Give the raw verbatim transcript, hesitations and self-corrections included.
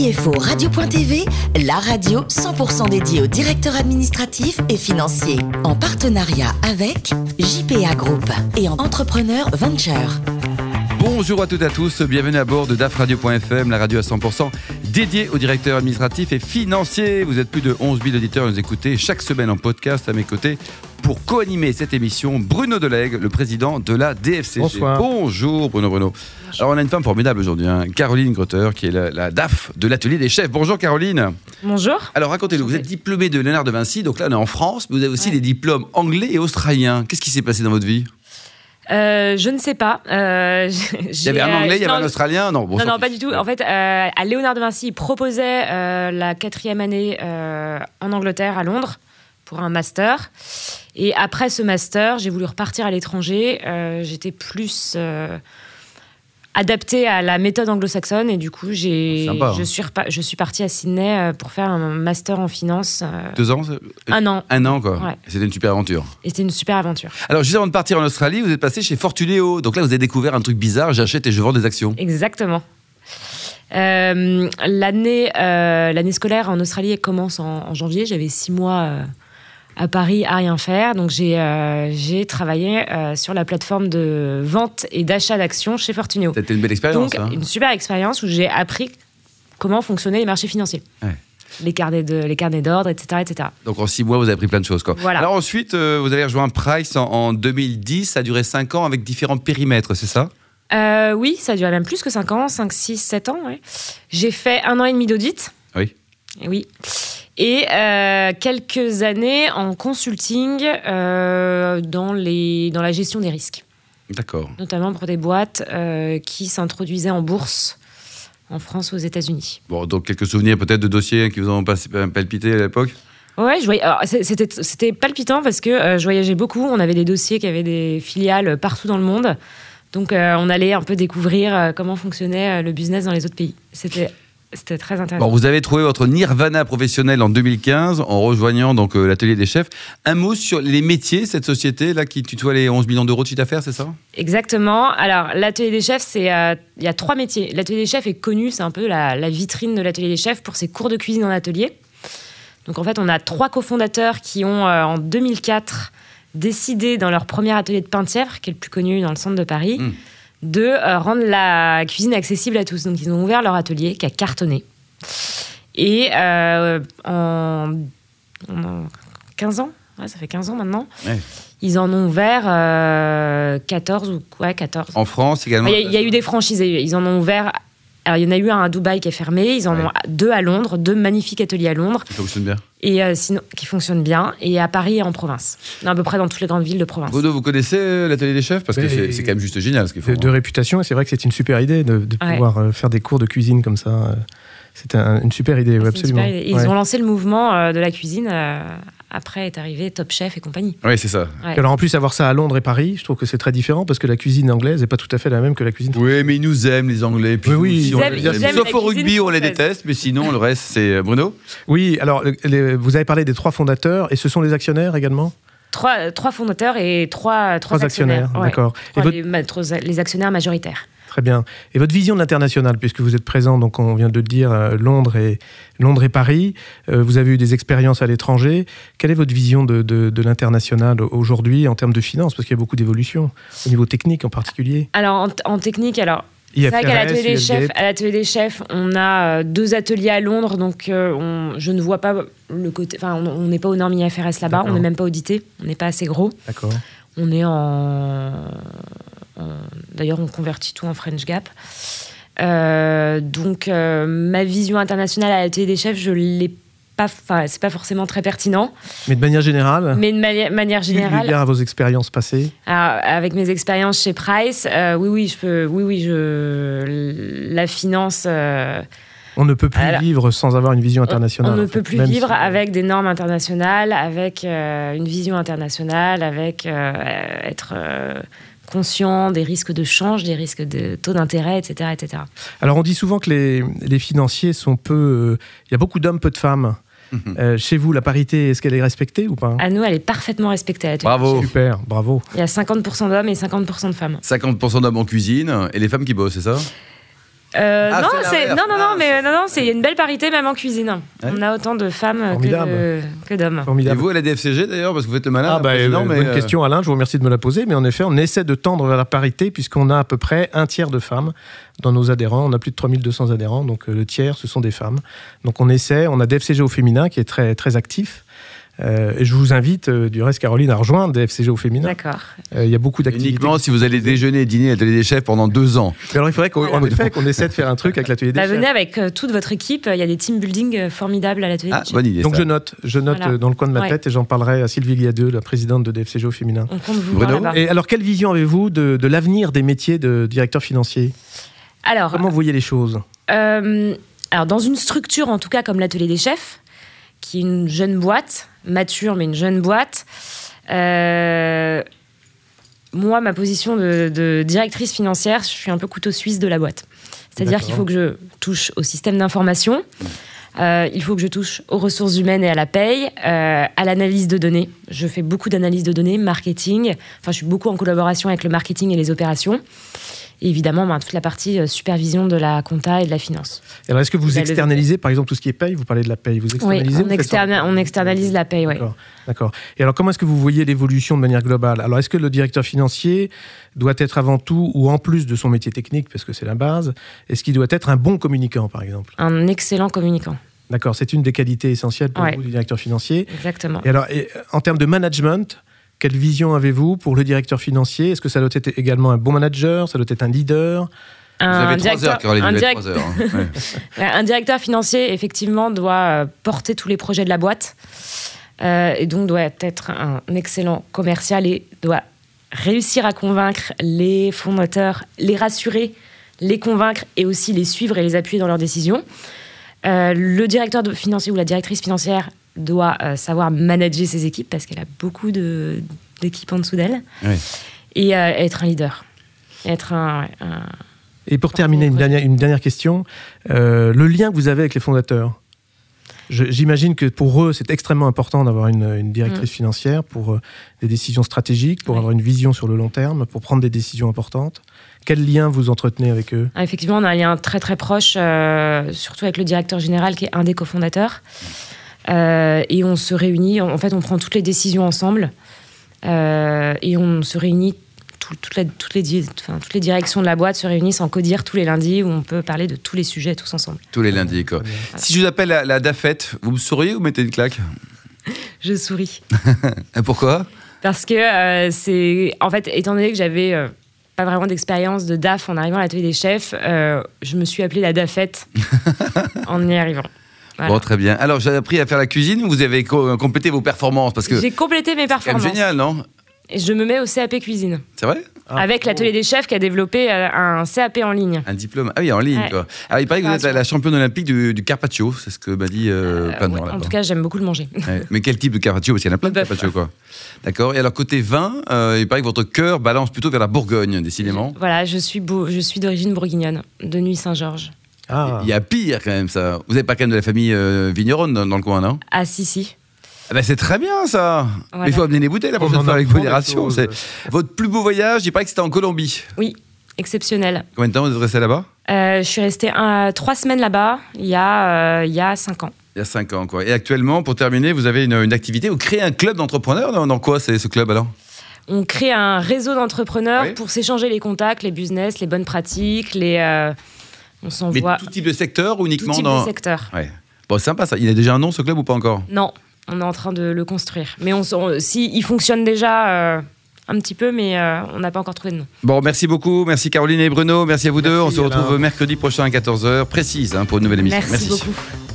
I F O radio point t v, la radio cent pour cent dédiée aux directeurs administratifs et financiers, en partenariat avec J P A Group et en entrepreneur venture. Bonjour à toutes et à tous, bienvenue à bord de D A F radio point f m, la radio à cent pour cent dédiée aux directeurs administratifs et financiers. Vous êtes plus de onze mille auditeurs à nous écouter chaque semaine en podcast. À mes côtés, pour co-animer cette émission, Bruno de Laigue, le président de la D F C G. Bonsoir. Bonjour Bruno Bruno. Bonjour. Alors on a une femme formidable aujourd'hui, hein, Caroline Gruter, qui est la, la D A F de l'Atelier des Chefs. Bonjour Caroline. Bonjour. Alors racontez-nous, vous êtes diplômée de Léonard de Vinci, donc là on est en France, mais vous avez aussi ouais. des diplômes anglais et australiens. Qu'est-ce qui s'est passé dans votre vie ? Euh, je ne sais pas. Euh, il y avait un anglais, euh, il y avait un australien, non bon, Non, non, pas du tout. En fait, euh, à Léonard de Vinci, il proposait euh, la quatrième année euh, en Angleterre, à Londres, pour un master. Et après ce master, j'ai voulu repartir à l'étranger. Euh, j'étais plus euh, adaptée à la méthode anglo-saxonne et du coup, j'ai, sympa, hein. je, suis repa- je suis partie à Sydney pour faire un master en finance. Euh, Deux ans Un an. Un an, quoi. Ouais. C'était une super aventure. Et c'était une super aventure. Alors, juste avant de partir en Australie, vous êtes passé chez Fortuneo. Donc là, vous avez découvert un truc bizarre, j'achète et je vends des actions. Exactement. Euh, l'année, euh, l'année scolaire en Australie elle commence en, en janvier. J'avais six mois... Euh, à Paris, à rien faire. Donc, j'ai, euh, j'ai travaillé euh, sur la plateforme de vente et d'achat d'actions chez Fortuneo. C'était une belle expérience. Donc, hein. une super expérience où j'ai appris comment fonctionnaient les marchés financiers. Ouais. Les carnets, de, les carnets d'ordre, et cetera, et cetera. Donc, en six mois, vous avez appris plein de choses, quoi. Voilà. Alors ensuite, euh, vous avez rejoint Price en, en deux mille dix. Ça a duré cinq ans avec différents périmètres, c'est ça ? euh, Oui, ça a duré même plus que cinq ans. cinq, six, sept ans, oui. J'ai fait un an et demi d'audit. Oui. Oui. Et euh, quelques années en consulting euh, dans, les, dans la gestion des risques. D'accord. Notamment pour des boîtes euh, qui s'introduisaient en bourse en France ou aux États-Unis. Bon, donc quelques souvenirs peut-être de dossiers qui vous ont palpité à l'époque ? Ouais, je voyais, alors c'était, c'était palpitant parce que euh, je voyageais beaucoup. On avait des dossiers qui avaient des filiales partout dans le monde. Donc euh, on allait un peu découvrir euh, comment fonctionnait le business dans les autres pays. C'était... C'était très intéressant. Bon, vous avez trouvé votre nirvana professionnel en deux mille quinze en rejoignant donc euh, l'Atelier des Chefs. Un mot sur les métiers, cette société là qui tutoie les onze millions d'euros de chiffre d'affaires, c'est ça ? Exactement. Alors, l'Atelier des Chefs, c'est il euh, y a trois métiers. L'Atelier des Chefs est connu, c'est un peu la, la vitrine de l'Atelier des Chefs pour ses cours de cuisine en atelier. Donc en fait, on a trois cofondateurs qui ont euh, en deux mille quatre décidé dans leur premier atelier de Penthièvre, qui est le plus connu dans le centre de Paris. Mmh. de euh, rendre la cuisine accessible à tous. Donc, ils ont ouvert leur atelier qui a cartonné. Et euh, en, en quinze ans, ouais, ça fait quinze ans maintenant, ouais. ils en ont ouvert euh, quatorze. En France également. Il y, y a eu des franchises. Ils en ont ouvert... Alors, il y en a eu un à Dubaï qui est fermé. Ils en ouais. ont deux à Londres, deux magnifiques ateliers à Londres. Qui fonctionnent bien. Et euh, sinon, qui fonctionnent bien. Et à Paris et en province. À peu près dans toutes les grandes villes de province. Bruno, vous connaissez l'Atelier des Chefs ? Parce Mais que c'est, c'est quand même juste génial ce qu'ils font. De, de réputation, et c'est vrai que c'est une super idée de, de ouais. pouvoir faire des cours de cuisine comme ça. C'est un, une super idée, ouais, absolument. Super idée. Ils ouais. ont lancé le mouvement de la cuisine... Euh... Après est arrivé Top Chef et compagnie. Oui, c'est ça. Ouais. Alors en plus, avoir ça à Londres et Paris, je trouve que c'est très différent parce que la cuisine anglaise n'est pas tout à fait la même que la cuisine française. Oui, mais ils nous aiment, les Anglais. Puis oui, oui, ils, on, aiment, ils aiment. Aiment. Sauf au rugby, on les déteste, mais sinon, le reste, c'est Bruno. Oui, alors les, vous avez parlé des trois fondateurs et ce sont les actionnaires également ? Trois, trois fondateurs et trois, trois, trois actionnaires. actionnaires ouais. D'accord. Trois, et votre... les, les actionnaires majoritaires. Très bien. Et votre vision de l'international, puisque vous êtes présent, donc on vient de le dire, Londres et, Londres et Paris, euh, vous avez eu des expériences à l'étranger. Quelle est votre vision de, de, de l'international aujourd'hui en termes de finances ? Parce qu'il y a beaucoup d'évolutions, au niveau technique en particulier. Alors, en, en technique, alors... C'est vrai qu'à l'atelier des chefs, à l'atelier des chefs, on a deux ateliers à Londres, donc euh, on, je ne vois pas le côté. Enfin, on n'est pas aux normes I F R S là-bas, D'accord. on n'est même pas audité, on n'est pas assez gros. D'accord. On est en. en d'ailleurs, on convertit tout en French Gap. Euh, donc, euh, ma vision internationale à l'atelier des chefs, je l'ai. Enfin, c'est pas forcément très pertinent. Mais de manière générale. Mais de mani- manière générale. Lié à vos expériences passées. Alors, avec mes expériences chez Price, euh, oui, oui, je peux, oui, oui, je la finance. Euh, on ne peut plus alors, vivre sans avoir une vision internationale. On, on ne en fait, peut plus vivre si... avec des normes internationales, avec euh, une vision internationale, avec euh, être. Euh, conscient des risques de change, des risques de taux d'intérêt, et cetera, et cetera. Alors, on dit souvent que les, les financiers sont peu... Il euh, y a beaucoup d'hommes, peu de femmes. Mm-hmm. Euh, chez vous, la parité, est-ce qu'elle est respectée ou pas ? À nous, elle est parfaitement respectée. À bravo. Super, bravo. Il y a cinquante pour cent d'hommes et cinquante pour cent de femmes. cinquante pour cent d'hommes en cuisine et les femmes qui bossent, c'est ça ? Euh, ah, non, c'est c'est... non, non, non, mais non, non, c'est une belle parité même en cuisine. Ouais. On a autant de femmes que, de... que d'hommes. Formidable. Et vous à la D F C G d'ailleurs, parce que vous faites le malin. Ah, bah, euh, mais bonne euh... question Alain, je vous remercie de me la poser, mais en effet, on essaie de tendre vers la parité puisqu'on a à peu près un tiers de femmes dans nos adhérents. On a plus de trois mille deux cents adhérents, donc le tiers, ce sont des femmes. Donc on essaie, on a D F C G au féminin qui est très, très actif. Euh, je vous invite, euh, du reste, Caroline, à rejoindre D F C G au féminin. D'accord. Il euh, y a beaucoup d'activités. Uniquement si vous allez déjeuner et dîner à l'Atelier des Chefs pendant deux ans. Mais alors, il faudrait qu'on, en effet, qu'on essaie de faire un truc avec l'Atelier des bah, Chefs. Venez avec euh, toute votre équipe. Il y a des team building formidables à l'Atelier ah, des Chefs. Bonne idée. Donc, ça. je note, je note voilà. dans le coin de ma tête ouais. et j'en parlerai à Sylvie Gliadeux, la présidente de D F C G au féminin. On compte vous Bruno. Et alors, quelle vision avez-vous de, de l'avenir des métiers de directeur financier ? Alors, Comment euh, vous voyez les choses ? euh, Alors, dans une structure, en tout cas, comme l'Atelier des Chefs, qui est une jeune boîte, mature, mais une jeune boîte. Euh, moi, ma position de, de directrice financière, je suis un peu couteau suisse de la boîte. C'est-à-dire D'accord. qu'il faut que je touche au système d'information, euh, il faut que je touche aux ressources humaines et à la paye, euh, à l'analyse de données. Je fais beaucoup d'analyse de données, marketing. Enfin, je suis beaucoup en collaboration avec le marketing et les opérations. Et évidemment, bah, toute la partie supervision de la compta et de la finance. Alors, est-ce que vous externalisez, par exemple, tout ce qui est paye ? Vous parlez de la paye, vous externalisez ? Oui, on, vous externa- on externalise la paye, oui. D'accord, d'accord. Et alors, comment est-ce que vous voyez l'évolution de manière globale ? Alors, est-ce que le directeur financier doit être avant tout, ou en plus de son métier technique, parce que c'est la base, est-ce qu'il doit être un bon communicant, par exemple ? Un excellent communicant. D'accord, c'est une des qualités essentielles pour ouais. vous, du directeur financier. Exactement. Et alors, et, en termes de management, quelle vision avez-vous pour le directeur financier ? Est-ce que ça doit être également un bon manager ? Ça doit être un leader ? Un, Vous avez trois heures, Caroline, un, direct... trois heures, hein. ouais. un directeur financier, effectivement, doit porter tous les projets de la boîte euh, et donc doit être un excellent commercial et doit réussir à convaincre les fondateurs, les rassurer, les convaincre et aussi les suivre et les appuyer dans leurs décisions. Euh, le directeur financier ou la directrice financière doit euh, savoir manager ses équipes parce qu'elle a beaucoup de, d'équipes en dessous d'elle oui. et euh, être un leader. Être un, un et pour terminer, une dernière, une dernière question. Euh, le lien que vous avez avec les fondateurs, Je, j'imagine que pour eux, c'est extrêmement important d'avoir une, une directrice mmh. financière pour euh, des décisions stratégiques, pour oui. avoir une vision sur le long terme, pour prendre des décisions importantes. Quel lien vous entretenez avec eux ? ah, Effectivement, on a un lien très très proche, euh, surtout avec le directeur général qui est un des cofondateurs. Euh, et on se réunit, en fait on prend toutes les décisions ensemble euh, et on se réunit, tout, toute la, toutes, les, enfin, toutes les directions de la boîte se réunissent en codir tous les lundis où on peut parler de tous les sujets tous ensemble. Tous les lundis quoi. Ouais. Si je vous appelle à la D A F E T, vous me souriez ou vous mettez une claque ? Je souris. Et pourquoi ? Parce que euh, c'est, en fait étant donné que j'avais... Euh, vraiment d'expérience de D A F en arrivant à l'Atelier des Chefs, euh, je me suis appelée la D A F E T en y arrivant. Voilà. Bon, très bien. Alors, j'ai appris à faire la cuisine, vous avez co- complété vos performances parce que j'ai complété mes performances. C'est génial, non ? Et je me mets au C A P cuisine. C'est vrai ? Ah, avec l'Atelier oh. des Chefs qui a développé un C A P en ligne. Un diplôme. Ah oui, en ligne. Ouais. Quoi. Alors, il paraît que vous êtes la, la championne olympique du, du carpaccio, c'est ce que m'a dit euh, euh, Planon. Ouais, en tout cas, j'aime beaucoup le manger. Ouais. Mais quel type de carpaccio ? Parce qu'il y en a plein de carpaccio, quoi. D'accord. Et alors, côté vin, euh, il paraît que votre cœur balance plutôt vers la Bourgogne, décidément. Voilà, je suis, beau, je suis d'origine bourguignonne, de Nuits-Saint-Georges. Ah. Il y a pire, quand même, ça. Vous n'avez pas quand même de la famille euh, vigneronne dans, dans le coin, non ? Ah, si, si. Ah ben c'est très bien ça. Voilà. Il faut amener les bouteilles la prochaine fois avec modération. C'est... Votre plus beau voyage, il paraît que c'était en Colombie. Oui, exceptionnel. Combien de temps vous êtes resté là-bas ? euh, Je suis restée un, trois semaines là-bas il y a euh, il y a cinq ans. Il y a cinq ans quoi. Et actuellement, pour terminer, vous avez une, une activité. Vous créez un club d'entrepreneurs. Dans, dans quoi c'est ce club alors ? On crée un réseau d'entrepreneurs oui. pour s'échanger les contacts, les business, les bonnes pratiques, les. Euh, on s'envoie. Mais tout type de secteur ou uniquement tout type dans. Tout type de secteur. Ouais. Bon, c'est sympa ça. Il a déjà un nom ce club ou pas encore ? Non. On est en train de le construire. Mais on, on, si, il fonctionne déjà euh, un petit peu, mais euh, on n'a pas encore trouvé de nom. Bon, merci beaucoup. Merci Caroline et Bruno. Merci à vous merci deux. On se retrouve alors. mercredi prochain à quatorze heures précise hein, pour une nouvelle émission. Merci, merci. beaucoup.